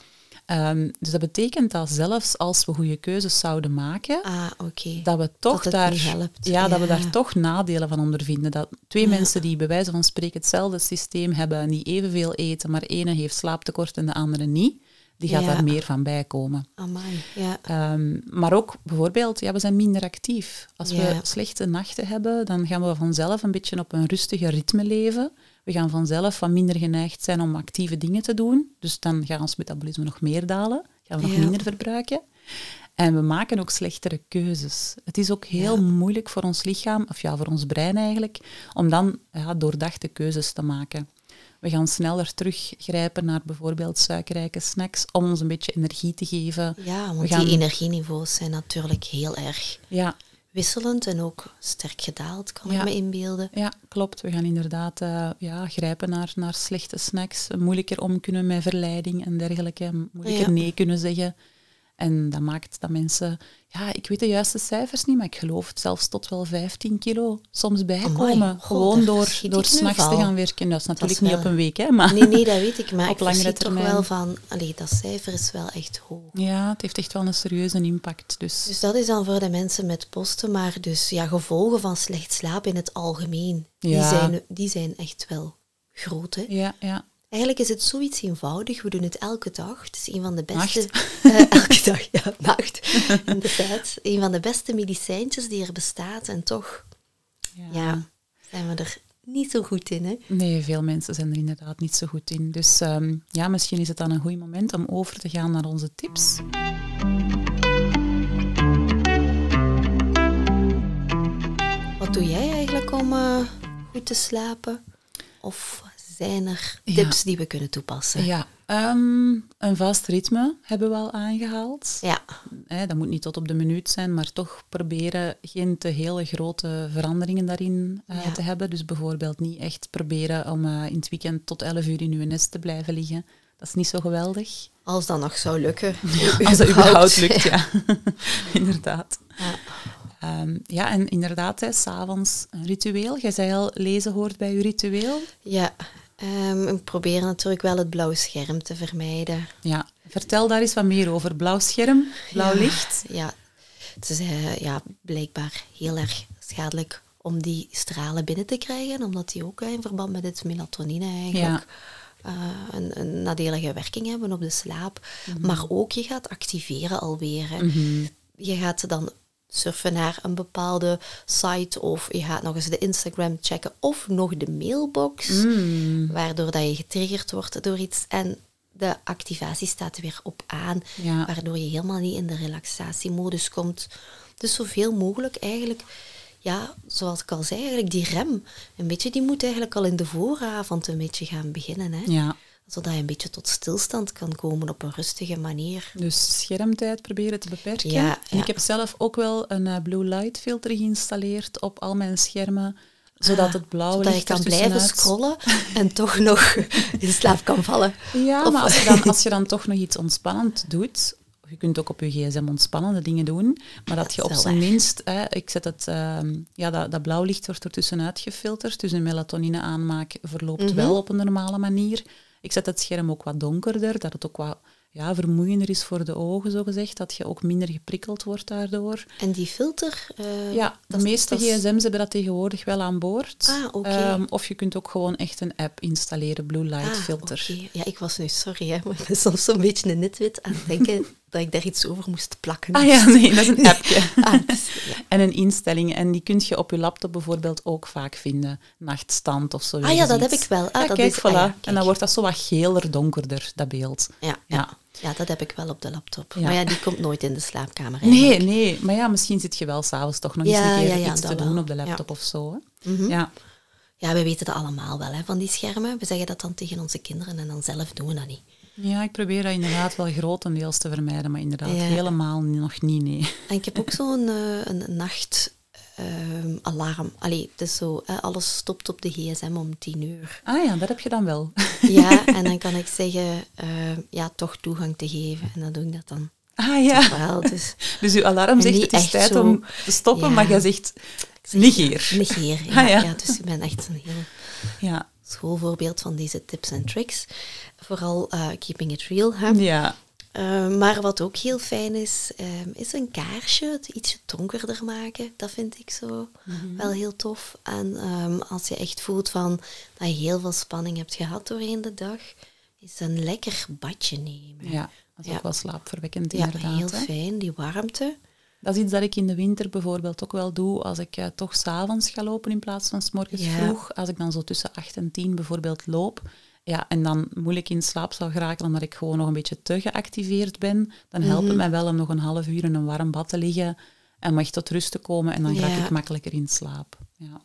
Um, dus dat betekent dat zelfs als we goede keuzes zouden maken, ah, okay. dat we toch dat daar, ja, ja. dat we daar toch nadelen van ondervinden. Dat twee ja. mensen die bij wijze van spreken hetzelfde systeem hebben, die evenveel eten, maar ene heeft slaaptekort en de andere niet, die gaat ja. daar meer van bijkomen. Amai, ja. Um, maar ook bijvoorbeeld, ja, we zijn minder actief. Als ja. we slechte nachten hebben, dan gaan we vanzelf een beetje op een rustiger ritme leven. We gaan vanzelf wat minder geneigd zijn om actieve dingen te doen. Dus dan gaat ons metabolisme nog meer dalen. Gaan we nog ja. minder verbruiken. En we maken ook slechtere keuzes. Het is ook heel ja. moeilijk voor ons lichaam, of ja, voor ons brein eigenlijk, om dan ja, doordachte keuzes te maken. We gaan sneller teruggrijpen naar bijvoorbeeld suikerrijke snacks om ons een beetje energie te geven. Ja, want we gaan... die energieniveaus zijn natuurlijk heel erg ja. wisselend en ook sterk gedaald, kan ja. ik me inbeelden. Ja, klopt. We gaan inderdaad uh, ja, grijpen naar, naar slechte snacks. Moeilijker om kunnen met verleiding en dergelijke. Moeilijker ja. nee kunnen zeggen. En dat maakt dat mensen... Ja, ik weet de juiste cijfers niet, maar ik geloof het zelfs tot wel vijftien kilo soms bijkomen. Oh gewoon door, door s'nachts te gaan werken. Dat is natuurlijk dat is wel... niet op een week, hè. Maar nee, nee, dat weet ik. Maar op langere ik termijn... toch wel van... Allee, dat cijfer is wel echt hoog. Ja, het heeft echt wel een serieuze impact. Dus, dus dat is dan voor de mensen met posten, maar dus ja, gevolgen van slecht slaap in het algemeen, ja. die, zijn, die zijn echt wel groot, hè. Ja, ja. Eigenlijk is het zoiets eenvoudig. We doen het elke dag. Het is een van de beste... Uh, elke dag, ja, nacht. Inderdaad. Een van de beste medicijntjes die er bestaat. En toch ja. Ja, zijn we er niet zo goed in, hè? Nee, veel mensen zijn er inderdaad niet zo goed in. Dus um, ja, misschien is het dan een goed moment om over te gaan naar onze tips. Wat doe jij eigenlijk om uh, goed te slapen? Of... zijn er tips ja. die we kunnen toepassen? Ja, um, een vast ritme hebben we al aangehaald. Ja. Eh, dat moet niet tot op de minuut zijn, maar toch proberen geen te hele grote veranderingen daarin uh, ja. te hebben. Dus bijvoorbeeld niet echt proberen om uh, in het weekend tot elf uur in uw nest te blijven liggen. Dat is niet zo geweldig. Als dat nog zou lukken. Ja, als dat überhaupt lukt, ja. ja. Inderdaad. Ja. Um, ja, en inderdaad, hè, 's avonds een ritueel. Jij zei al, lezen hoort bij je ritueel. Ja. Um, ik probeer natuurlijk wel het blauw scherm te vermijden. Ja, vertel daar eens wat meer over. Blauw scherm, blauw ja, licht. Ja, het is uh, ja, blijkbaar heel erg schadelijk om die stralen binnen te krijgen, omdat die ook uh, in verband met het melatonine eigenlijk ja. uh, een, een nadelige werking hebben op de slaap. Mm-hmm. Maar ook, je gaat activeren alweer. Hè. Mm-hmm. Je gaat dan surfen naar een bepaalde site of je gaat nog eens de Instagram checken of nog de mailbox, mm. waardoor dat je getriggerd wordt door iets en de activatie staat weer op aan, ja. waardoor je helemaal niet in de relaxatiemodus komt. Dus zoveel mogelijk eigenlijk, ja, zoals ik al zei, eigenlijk die rem, een beetje die moet eigenlijk al in de vooravond een beetje gaan beginnen, hè. Ja. Zodat je een beetje tot stilstand kan komen op een rustige manier. Dus schermtijd proberen te beperken. Ja, ja. En ik heb zelf ook wel een uh, blue light filter geïnstalleerd op al mijn schermen, zodat ah, het blauwe zodat licht je kan blijven scrollen en toch nog in slaap kan vallen. Ja, of maar als je, dan, als je dan toch nog iets ontspannend doet... Je kunt ook op je gsm ontspannende dingen doen, maar dat, dat je op zijn minst... Hè, ik zet het, uh, ja, dat, dat blauw licht wordt ertussen uitgefilterd, dus een melatonine aanmaak verloopt mm-hmm. wel op een normale manier. Ik zet het scherm ook wat donkerder, dat het ook wat ja, vermoeiender is voor de ogen, zogezegd. Dat je ook minder geprikkeld wordt daardoor. En die filter? Uh, ja, de meeste dat's... gsm's hebben dat tegenwoordig wel aan boord. Ah, okay. um, of je kunt ook gewoon echt een app installeren, Blue Light ah, Filter. Okay. Ja, ik was nu, sorry, hè, maar ik ben soms een beetje een nitwit aan het denken dat ik daar iets over moest plakken. Ah ja, nee, dat is een appje. ah, dus, ja. En een instelling. En die kun je op je laptop bijvoorbeeld ook vaak vinden. Nachtstand of zo. Ah ja, dat iets. Heb ik wel. Ah, ja, dat kijk, is, voilà. Ah, ja, kijk. En dan wordt dat zo wat geler, donkerder, dat beeld. Ja, ja. ja. ja dat heb ik wel op de laptop. Ja. Maar ja, die komt nooit in de slaapkamer eigenlijk. Nee, nee. Maar ja, misschien zit je wel s'avonds toch nog ja, eens een keer ja, ja, iets te wel. Doen op de laptop ja. of zo. Hè. Mm-hmm. Ja. ja, we weten dat allemaal wel, hè, van die schermen. We zeggen dat dan tegen onze kinderen en dan zelf doen we dat niet. Ja, ik probeer dat inderdaad wel grotendeels te vermijden, maar inderdaad ja. helemaal nog niet, nee. En ik heb ook zo'n uh, een nachtalarm. Um, Allee, het is zo, eh, alles stopt op de gsm om tien uur. Ah ja, dat heb je dan wel. Ja, en dan kan ik zeggen, uh, ja, toch toegang te geven. En dan doe ik dat dan. Ah ja. Wel, dus, dus uw alarm zegt, het is tijd zo, om te stoppen, ja. maar jij zegt, negeer. Negeer, ja, ah, ja. ja. Dus ik ben echt een heel... Ja. schoolvoorbeeld van deze tips en tricks. Vooral uh, keeping it real. Hè? Ja. Uh, maar wat ook heel fijn is, um, is een kaarsje, het ietsje donkerder maken. Dat vind ik zo mm-hmm. wel heel tof. En um, als je echt voelt van dat je heel veel spanning hebt gehad doorheen de dag, is een lekker badje nemen. Ja, dat is ja. ook wel slaapverwekkend inderdaad. Ja, heel hè? Fijn, die warmte. Dat is iets dat ik in de winter bijvoorbeeld ook wel doe als ik uh, toch 's avonds ga lopen in plaats van 's morgens ja. vroeg. Als ik dan zo tussen acht en tien bijvoorbeeld loop... Ja, en dan moeilijk in slaap zou geraken omdat ik gewoon nog een beetje te geactiveerd ben. Dan helpt mm-hmm. het mij wel om nog een half uur in een warm bad te liggen en om echt tot rust te komen. En dan raak ja. ik makkelijker in slaap. Ja.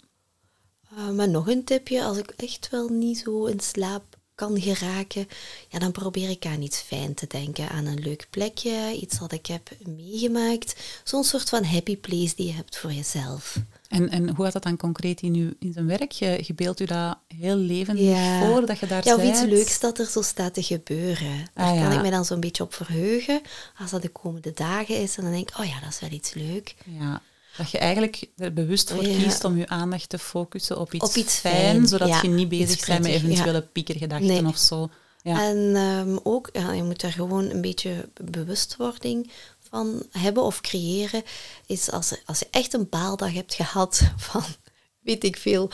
Uh, maar nog een tipje, als ik echt wel niet zo in slaap kan geraken, ja, dan probeer ik aan iets fijn te denken. Aan een leuk plekje, iets wat ik heb meegemaakt. Zo'n soort van happy place die je hebt voor jezelf. En, en hoe gaat dat dan concreet in, uw, in zijn werk? Je, je beeldt u dat heel levendig ja. voor, dat je daar ja, of iets zijt. Leuks dat er zo staat te gebeuren. Daar ah, ja. kan ik mij dan zo'n beetje op verheugen. Als dat de komende dagen is, en dan denk ik, oh ja, dat is wel iets leuk. Ja. Dat je eigenlijk er bewust voor ja. kiest om je aandacht te focussen op iets, op iets fijn, fijn, zodat ja. je niet bezig bent met eventuele ja. piekergedachten nee. of zo. Ja. En um, ook, ja, je moet daar gewoon een beetje bewustwording van hebben of creëren, is als, er, als je echt een baaldag hebt gehad van, weet ik veel,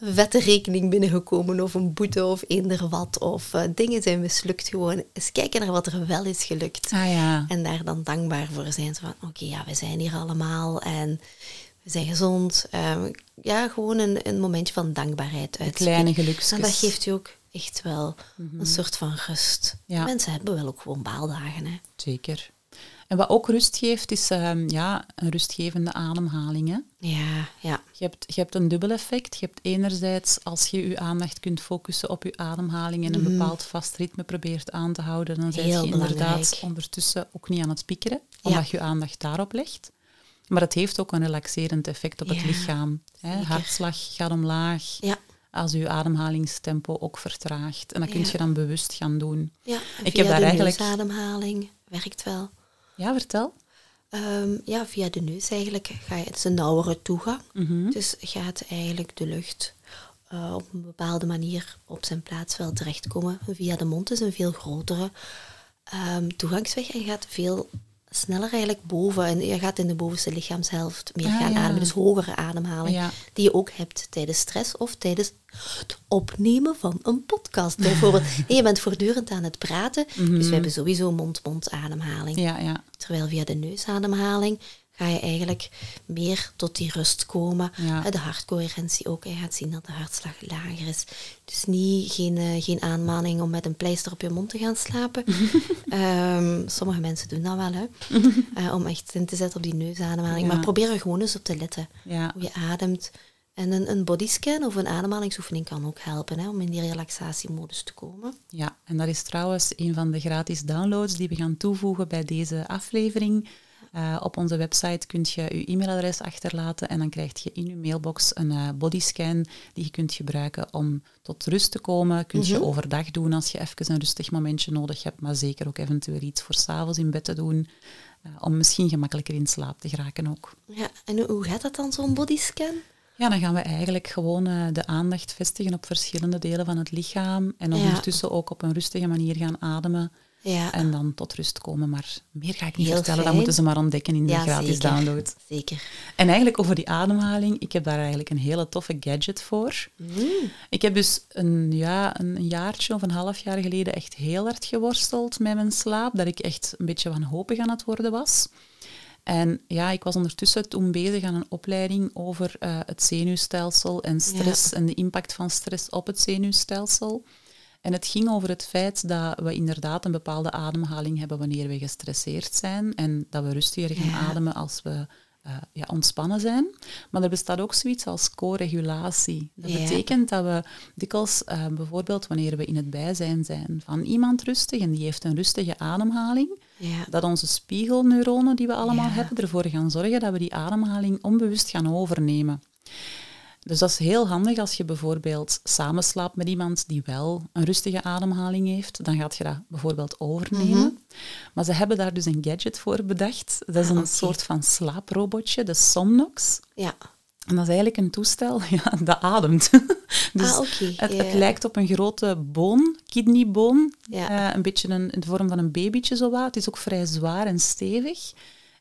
vette rekening binnengekomen of een boete of eender wat, of uh, dingen zijn mislukt, gewoon eens kijken naar wat er wel is gelukt. Ah, ja. En daar dan dankbaar voor zijn. Zo van, oké, okay, ja, we zijn hier allemaal en we zijn gezond. Um, ja, gewoon een, een momentje van dankbaarheid uit. Kleine gelukjes. En dat geeft je ook echt wel mm-hmm. een soort van rust. Ja. Mensen hebben wel ook gewoon baaldagen, hè. Zeker. En wat ook rust geeft, is um, ja, een rustgevende ademhaling. Hè? Ja, ja. Je hebt, je hebt een dubbel effect. Je hebt enerzijds, als je je aandacht kunt focussen op je ademhaling en een mm. bepaald vast ritme probeert aan te houden, dan ben je inderdaad belangrijk. Ondertussen ook niet aan het piekeren, omdat ja. je aandacht daarop legt. Maar het heeft ook een relaxerend effect op ja, het lichaam. Hè? Hartslag gaat omlaag. Ja. Als je ademhalingstempo ook vertraagt. En dat ja. kun je dan bewust gaan doen. Ja, ik heb daar eigenlijk neusademhaling werkt wel. Ja, vertel. Um, ja, via de neus eigenlijk ga je... Het is een nauwere toegang. Mm-hmm. Dus gaat eigenlijk de lucht uh, op een bepaalde manier op zijn plaats wel terechtkomen. Via de mond is een veel grotere um, toegangsweg en gaat veel sneller eigenlijk boven. En je gaat in de bovenste lichaamshelft meer ah, gaan ja. ademen. Dus hogere ademhaling ja. die je ook hebt tijdens stress of tijdens het opnemen van een podcast bijvoorbeeld. En je bent voortdurend aan het praten, mm-hmm. dus we hebben sowieso mond-mond ademhaling. Ja, ja. Terwijl via de neusademhaling ga je eigenlijk meer tot die rust komen. Ja. De hartcoherentie ook. Je gaat zien dat de hartslag lager is. Dus niet, geen, geen aanmaning om met een pleister op je mond te gaan slapen. um, sommige mensen doen dat wel, hè. Uh, om echt in te zetten op die neusademhaling. Ja. Maar probeer er gewoon eens op te letten. Ja. Hoe je ademt. En een, een bodyscan of een ademhalingsoefening kan ook helpen, hè, om in die relaxatiemodus te komen. Ja, en dat is trouwens een van de gratis downloads die we gaan toevoegen bij deze aflevering. Uh, op onze website kun je je e-mailadres achterlaten en dan krijg je in je mailbox een uh, bodyscan die je kunt gebruiken om tot rust te komen. Kun mm-hmm. je overdag doen als je even een rustig momentje nodig hebt, maar zeker ook eventueel iets voor 's avonds in bed te doen. Uh, om misschien gemakkelijker in slaap te geraken ook. Ja, en hoe gaat dat dan, zo'n bodyscan? Ja, dan gaan we eigenlijk gewoon uh, de aandacht vestigen op verschillende delen van het lichaam en ondertussen ja. ook op een rustige manier gaan ademen. Ja. En dan tot rust komen, maar meer ga ik niet heel vertellen. Fijn. Dat moeten ze maar ontdekken in de ja, gratis zeker. Download. Zeker. En eigenlijk over die ademhaling, ik heb daar eigenlijk een hele toffe gadget voor. Mm. Ik heb dus een, ja, een jaartje of een half jaar geleden echt heel hard geworsteld met mijn slaap, dat ik echt een beetje wanhopig aan het worden was. En ja, ik was ondertussen toen bezig aan een opleiding over uh, het zenuwstelsel en stress ja. en de impact van stress op het zenuwstelsel. En het ging over het feit dat we inderdaad een bepaalde ademhaling hebben wanneer we gestresseerd zijn en dat we rustiger gaan ja. ademen als we uh, ja, ontspannen zijn. Maar er bestaat ook zoiets als co-regulatie. Dat ja. betekent dat we dikwijls uh, bijvoorbeeld wanneer we in het bijzijn zijn van iemand rustig en die heeft een rustige ademhaling, ja. dat onze spiegelneuronen die we allemaal ja. hebben ervoor gaan zorgen dat we die ademhaling onbewust gaan overnemen. Dus dat is heel handig als je bijvoorbeeld samenslaapt met iemand die wel een rustige ademhaling heeft. Dan gaat je dat bijvoorbeeld overnemen. Mm-hmm. Maar ze hebben daar dus een gadget voor bedacht. Dat is een ah, okay. soort van slaaprobotje, de Somnox. Ja. En dat is eigenlijk een toestel ja, dat ademt. Dus ah, okay. het, yeah. het lijkt op een grote boon, kidneyboon. Yeah. Uh, een beetje een, in de vorm van een babytje. Zo wat. Het is ook vrij zwaar en stevig.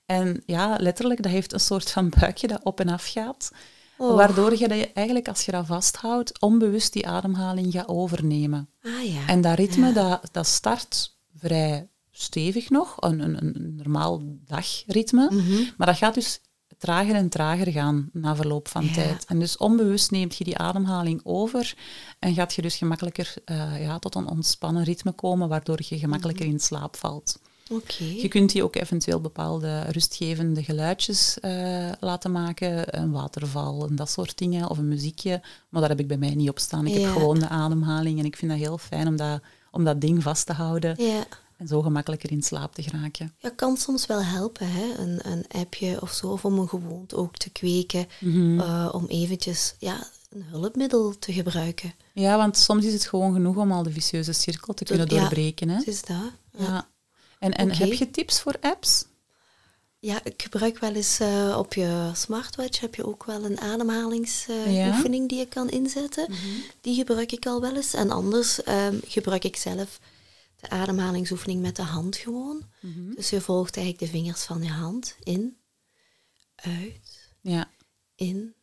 En ja, letterlijk, dat heeft een soort van buikje dat op en af gaat. Oh. Waardoor je, dat je eigenlijk, als je dat vasthoudt, onbewust die ademhaling gaat overnemen. Ah, ja. En dat ritme, ja. dat, dat start vrij stevig nog. Een, een, een normaal dagritme. Mm-hmm. Maar dat gaat dus trager en trager gaan na verloop van ja. tijd. En dus onbewust neemt je die ademhaling over en gaat je dus gemakkelijker uh, ja, tot een ontspannen ritme komen, waardoor je gemakkelijker in slaap valt. Okay. Je kunt die ook eventueel bepaalde rustgevende geluidjes uh, laten maken, een waterval en dat soort dingen, of een muziekje. Maar daar heb ik bij mij niet op staan. Ik ja. heb gewoon de ademhaling en ik vind dat heel fijn om dat, om dat ding vast te houden. Ja. En zo gemakkelijker in slaap te geraken. Dat kan soms wel helpen, hè? Een, een appje of zo, of om een gewoonte ook te kweken, mm-hmm. uh, om eventjes ja, een hulpmiddel te gebruiken. Ja, want soms is het gewoon genoeg om al de vicieuze cirkel te kunnen ja, doorbreken. Hè? Het is dat. Ja. Ja. En, en okay. heb je tips voor apps? Ja, ik gebruik wel eens uh, op je smartwatch heb je ook wel een ademhalingsoefening uh, ja. die je kan inzetten. Mm-hmm. Die gebruik ik al wel eens. En anders um, gebruik ik zelf de ademhalingsoefening met de hand gewoon. Mm-hmm. Dus je volgt eigenlijk de vingers van je hand. In, uit, ja. in,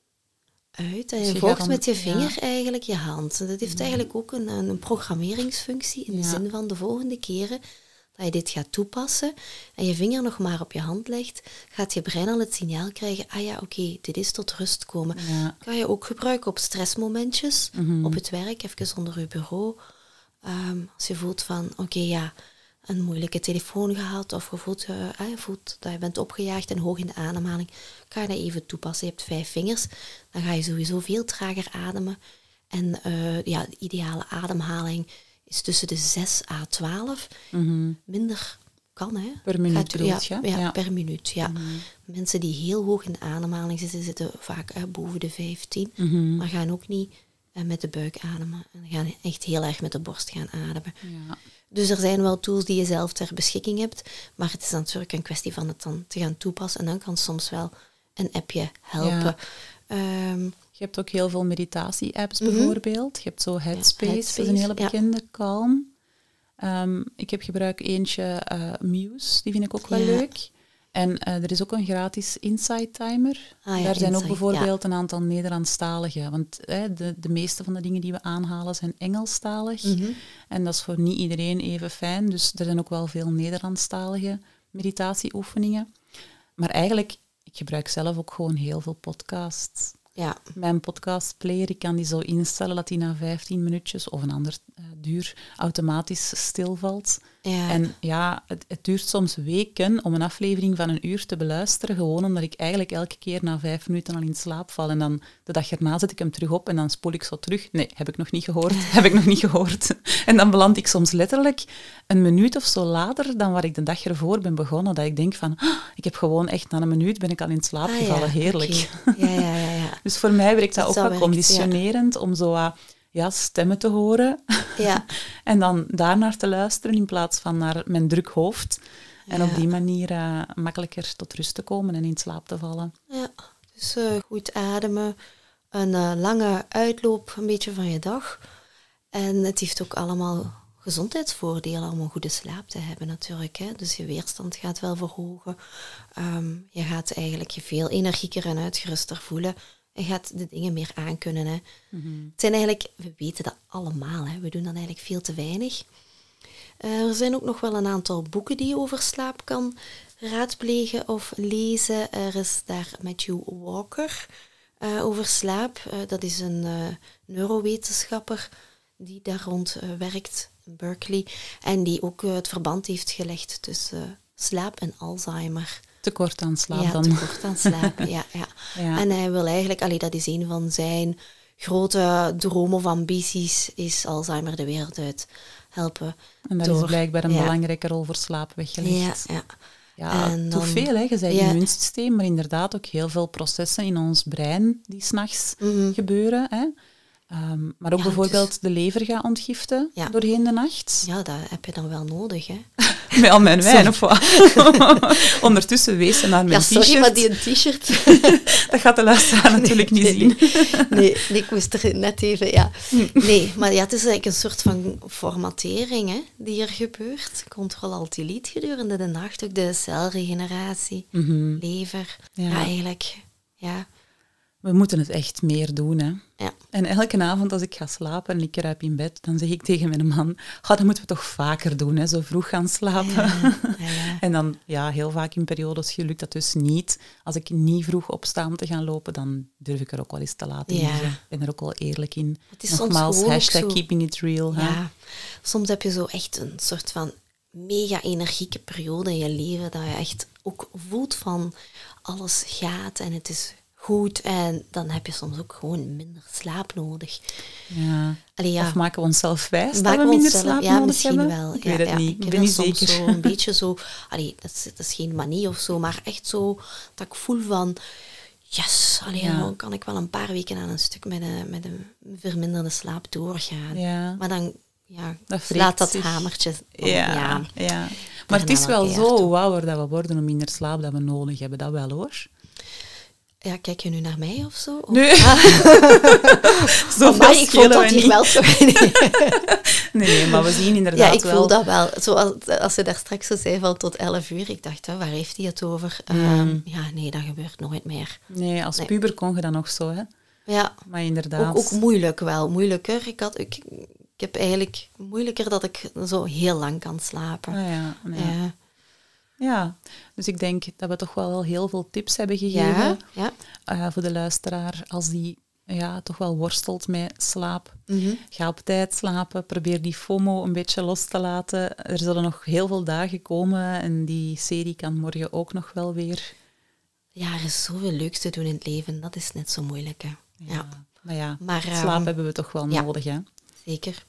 uit. En je, dus je volgt dan met je vinger ja. eigenlijk je hand. En dat heeft mm-hmm. eigenlijk ook een, een programmeringsfunctie in de ja. zin van de volgende keren dat je dit gaat toepassen en je vinger nog maar op je hand legt, gaat je brein al het signaal krijgen, ah ja, oké, okay, dit is tot rust komen. Ja. Kan je ook gebruiken op stressmomentjes, mm-hmm. op het werk, even onder je bureau. Um, als je voelt van, oké, okay, ja, een moeilijke telefoon gehad, of je voelt, uh, ah, je voelt dat je bent opgejaagd en hoog in de ademhaling, kan je dat even toepassen. Je hebt vijf vingers, dan ga je sowieso veel trager ademen. En uh, ja, de ideale ademhaling is tussen de zes à twaalf. Mm-hmm. Minder kan, hè. Per minuut bedoel je? Ja, ja, ja, per minuut, ja. Mm-hmm. Mensen die heel hoog in de ademhaling zitten, zitten vaak eh, boven de vijftien. Mm-hmm. Maar gaan ook niet eh, met de buik ademen. En gaan echt heel erg met de borst gaan ademen. Ja. Dus er zijn wel tools die je zelf ter beschikking hebt. Maar het is natuurlijk een kwestie van het dan te gaan toepassen. En dan kan soms wel een appje helpen. Ja. Um, Je hebt ook heel veel meditatie-apps mm-hmm. bijvoorbeeld. Je hebt zo Headspace, ja, Headspace. Dat is een hele bekende, ja. Calm. Um, ik heb gebruik eentje uh, Muse, die vind ik ook wel ja. leuk. En uh, er is ook een gratis Insight Timer. Ah, ja, Daar zijn Insight, ook bijvoorbeeld ja. een aantal Nederlandstaligen. Want eh, de, de meeste van de dingen die we aanhalen zijn Engelstalig. Mm-hmm. En dat is voor niet iedereen even fijn. Dus er zijn ook wel veel Nederlandstalige meditatieoefeningen. Maar eigenlijk, ik gebruik zelf ook gewoon heel veel podcasts. Ja. Mijn podcastplayer, ik kan die zo instellen dat die na vijftien minuutjes of een ander uh, duur automatisch stilvalt. Ja. En ja, het, het duurt soms weken om een aflevering van een uur te beluisteren, gewoon omdat ik eigenlijk elke keer na vijf minuten al in slaap val. En dan de dag erna zet ik hem terug op en dan spoel ik zo terug. Nee, heb ik nog niet gehoord, heb ik nog niet gehoord. En dan beland ik soms letterlijk een minuut of zo later dan waar ik de dag ervoor ben begonnen. Dat ik denk van, oh, ik heb gewoon echt na een minuut ben ik al in slaap ah, gevallen. Ja, heerlijk. Okay. Ja, ja, ja, ja. Dus voor mij werkt dat, dat ook wel werkt, conditionerend, ja. om zo uh, ja, stemmen te horen. Ja. En dan daarnaar te luisteren in plaats van naar mijn druk hoofd. En ja. op die manier uh, makkelijker tot rust te komen en in slaap te vallen. Ja, dus uh, goed ademen, een uh, lange uitloop een beetje van je dag. En het heeft ook allemaal gezondheidsvoordelen om een goede slaap te hebben natuurlijk. Hè? Dus je weerstand gaat wel verhogen. Um, je gaat eigenlijk je veel energieker en uitgeruster voelen. En gaat de dingen meer aankunnen. Hè. Mm-hmm. Het zijn eigenlijk, we weten dat allemaal. Hè. We doen dat eigenlijk veel te weinig. Uh, er zijn ook nog wel een aantal boeken die je over slaap kan raadplegen of lezen. Er is daar Matthew Walker uh, over slaap. Uh, dat is een uh, neurowetenschapper die daar rond uh, werkt, in Berkeley. En die ook uh, het verband heeft gelegd tussen uh, slaap en Alzheimer. Tekort aan slaap ja, dan. Ja, tekort aan slaap, ja, ja. ja. En hij wil eigenlijk, allee, dat is een van zijn grote dromen of ambities, is Alzheimer de wereld uit helpen. En daar door, is blijkbaar een ja. belangrijke rol voor slaap weggelegd. Ja, ja. ja en toch dan, veel, hè. Je zei ja. immuunsysteem, maar inderdaad ook heel veel processen in ons brein die s'nachts mm-hmm. gebeuren, hè. Um, maar ook ja, bijvoorbeeld dus de lever gaan ontgiften ja. doorheen de nacht. Ja, dat heb je dan wel nodig, hè. Wel mijn wijn, of wat? Ondertussen wees ze naar mijn ja, sorry, t-shirt. Ja, sorry, maar die t-shirt... dat gaat de luisteraar nee, natuurlijk niet nee, zien. Nee, nee, nee, ik moest er net even, ja. Nee, maar ja, het is eigenlijk een soort van formatering, hè, die er gebeurt. Control-alt-delete gedurende de nacht, ook de celregeneratie, mm-hmm. lever, ja. ja, eigenlijk, ja... We moeten het echt meer doen, hè. Ja. En elke avond als ik ga slapen en ik kruip in bed, dan zeg ik tegen mijn man, oh, dat moeten we toch vaker doen, hè, zo vroeg gaan slapen. Ja, ja, ja. En dan, ja, heel vaak in periodes gelukt dat dus niet. Als ik niet vroeg opsta om te gaan lopen, dan durf ik er ook wel eens te laat in. Ja. Ik ben er ook wel eerlijk in. Het is Nogmaals, soms hashtag zo... keeping it real. Ja. Hè? Soms heb je zo echt een soort van mega energieke periode in je leven, dat je echt ook voelt van alles gaat en het is... goed, en dan heb je soms ook gewoon minder slaap nodig. Ja. Allee, ja. Of maken we onszelf wijs maken dat we minder slaap ja, nodig misschien hebben? Wel. Ik ja, weet het ja, niet, ik ben, ben niet soms zeker. Zo een beetje zo, allee, dat, is, dat is geen manie of zo, maar echt zo dat ik voel van, yes, allee, ja. dan kan ik wel een paar weken aan een stuk met een, met een verminderde slaap doorgaan. Ja. Maar dan ja, dat slaat dat zich. hamertje om, ja, ja. ja. Maar het is wel zo, hoe ouder dat we worden, hoe minder slaap dat we nodig hebben, dat wel hoor. Ja, kijk je nu naar mij of zo? Of? Nee. Ah. zo Amai, ik vond dat hier niet. wel zo. Nee. nee, maar we zien inderdaad wel... Ja, ik wel. voel dat wel. Zoals, als ze daar straks zo zei van tot elf uur, ik dacht, hè, waar heeft hij het over? Mm. Um, ja, nee, dat gebeurt nooit meer. Nee, als nee. puber kon je dat nog zo, hè? Ja. Maar inderdaad... Ook, ook moeilijk wel. Moeilijker. Ik had... Ik, ik heb eigenlijk moeilijker dat ik zo heel lang kan slapen. Ah, ja, nee. ja. Ja, dus ik denk dat we toch wel heel veel tips hebben gegeven ja, ja. Uh, voor de luisteraar. Als die ja, toch wel worstelt met slaap, mm-hmm. ga op tijd slapen. Probeer die FOMO een beetje los te laten. Er zullen nog heel veel dagen komen en die serie kan morgen ook nog wel weer. Ja, er is zoveel leuks te doen in het leven. Dat is net zo moeilijk, hè. Ja, ja. Maar ja, maar, slaap um, hebben we toch wel ja, nodig, hè. Zeker.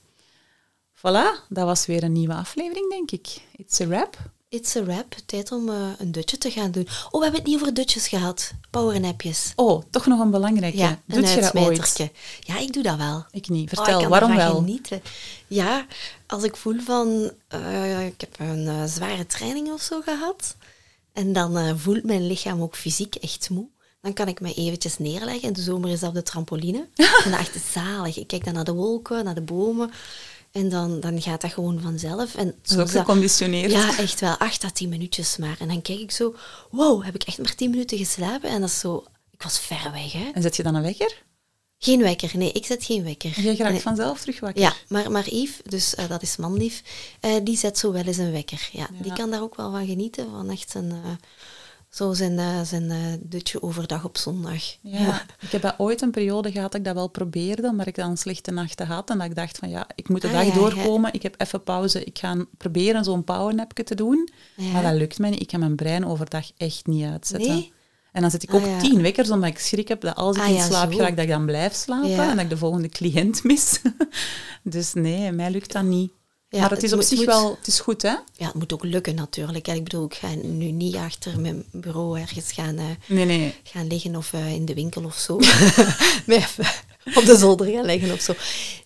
Voilà, dat was weer een nieuwe aflevering, denk ik. It's a wrap. It's a wrap. Tijd om uh, een dutje te gaan doen. Oh, we hebben het niet over dutjes gehad. Powernapjes. Oh, toch nog een belangrijke. Ja, een Doet je dat ooit? Ja, ik doe dat wel. Ik niet. Vertel, oh, waarom wel? Genieten. Ja, als ik voel van... Uh, ik heb een uh, zware training of zo gehad. En dan uh, voelt mijn lichaam ook fysiek echt moe. Dan kan ik me eventjes neerleggen. In de zomer is dat op de trampoline. En dat is echt zalig. Ik kijk dan naar de wolken, naar de bomen... En dan, dan gaat dat gewoon vanzelf. En zo geconditioneerd. Ja, echt wel. Acht à tien minuutjes maar. En dan kijk ik zo... Wow, heb ik echt maar tien minuten geslapen? En dat is zo... Ik was ver weg, hè. En zet je dan een wekker? Geen wekker. Nee, ik zet geen wekker. En jij raakt nee. vanzelf terug wakker? Ja, maar, maar Yves, dus uh, dat is manlief, uh, die zet zo wel eens een wekker. Ja, ja. Die kan daar ook wel van genieten. Van echt zijn... Uh, Zo zijn, uh, zijn uh, dutje overdag op zondag. Ja, ja. Ik heb dat ooit een periode gehad dat ik dat wel probeerde, maar ik dan slechte nachten had en dat ik dacht van ja, ik moet de ah, dag ja, doorkomen, ja. ik heb even pauze, ik ga proberen zo'n powernapje te doen. Ja. Maar dat lukt mij niet, ik kan mijn brein overdag echt niet uitzetten. Nee? En dan zet ik ook ah, ja. tien wekkers, omdat ik schrik heb dat als ik ah, in slaap ja, ga, dat ik dan blijf slapen ja. en dat ik de volgende cliënt mis. Dus nee, mij lukt dat niet. Ja, maar het is op het zich moet, wel... Het is goed, hè? Ja, het moet ook lukken natuurlijk. Ik bedoel, ik ga nu niet achter mijn bureau ergens gaan, uh, nee, nee. gaan liggen of uh, in de winkel of zo. Op de zolder gaan liggen of zo.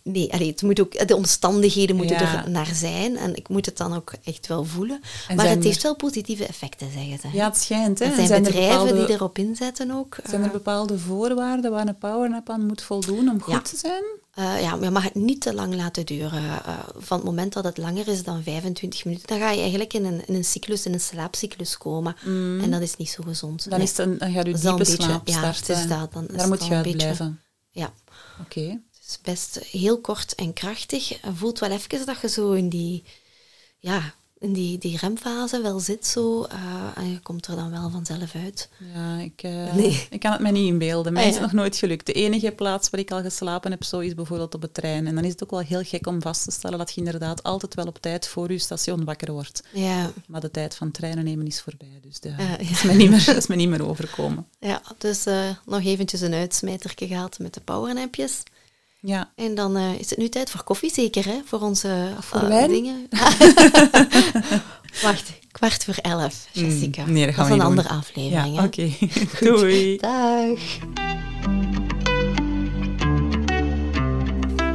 Nee, allee, het moet ook, de omstandigheden moeten ja. er naar zijn. En ik moet het dan ook echt wel voelen. En maar het er... heeft wel positieve effecten, zeggen ze. Ja, het schijnt, hè? Er zijn, zijn bedrijven er bepaalde... die erop inzetten ook. Zijn er bepaalde voorwaarden waar een powernap aan moet voldoen om goed ja. te zijn? Uh, ja, maar je mag het niet te lang laten duren. Uh, van het moment dat het langer is dan vijfentwintig minuten, dan ga je eigenlijk in een, in een cyclus, in een slaapcyclus komen. Mm. En dat is niet zo gezond. Dan, nee. is een, dan gaat je diepe slaap starten. Ja, dat, dan Daar moet je uit beetje, blijven. Ja. Oké. Okay. Het is best heel kort en krachtig. Je voelt wel even dat je zo in die, ja, in die, die remfase wel zit. Zo, uh, en je komt er dan wel vanzelf uit. Ja, ik, uh, nee. ik kan het me niet inbeelden. Mij ah, ja. is het nog nooit gelukt. De enige plaats waar ik al geslapen heb, zo is bijvoorbeeld op de trein. En dan is het ook wel heel gek om vast te stellen dat je inderdaad altijd wel op tijd voor je station wakker wordt. Ja. Maar de tijd van treinen nemen is voorbij. Dus dat uh, ja. is, is me niet meer overkomen. Ja, dus uh, nog eventjes een uitsmijtertje gehad met de powernapjes. Ja. En dan uh, is het nu tijd voor koffie, zeker, hè? Voor onze uh, voor uh, dingen. Wacht, kwart voor elf, Jessica. Mm, nee, dat gaan dat is een andere doen. aflevering. Ja, oké. Okay. Doei. Dag.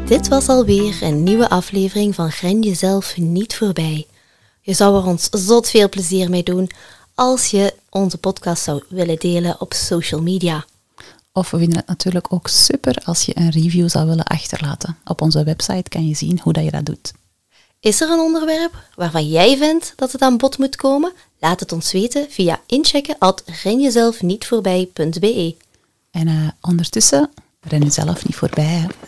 Dit was alweer een nieuwe aflevering van Ren jezelf niet voorbij. Je zou er ons zot veel plezier mee doen als je onze podcast zou willen delen op social media. Of we vinden het natuurlijk ook super als je een review zou willen achterlaten. Op onze website kan je zien hoe dat je dat doet. Is er een onderwerp waarvan jij vindt dat het aan bod moet komen? Laat het ons weten via inchecken at ren jezelf niet voorbij punt be. En uh, ondertussen, ren jezelf niet voorbij, hè.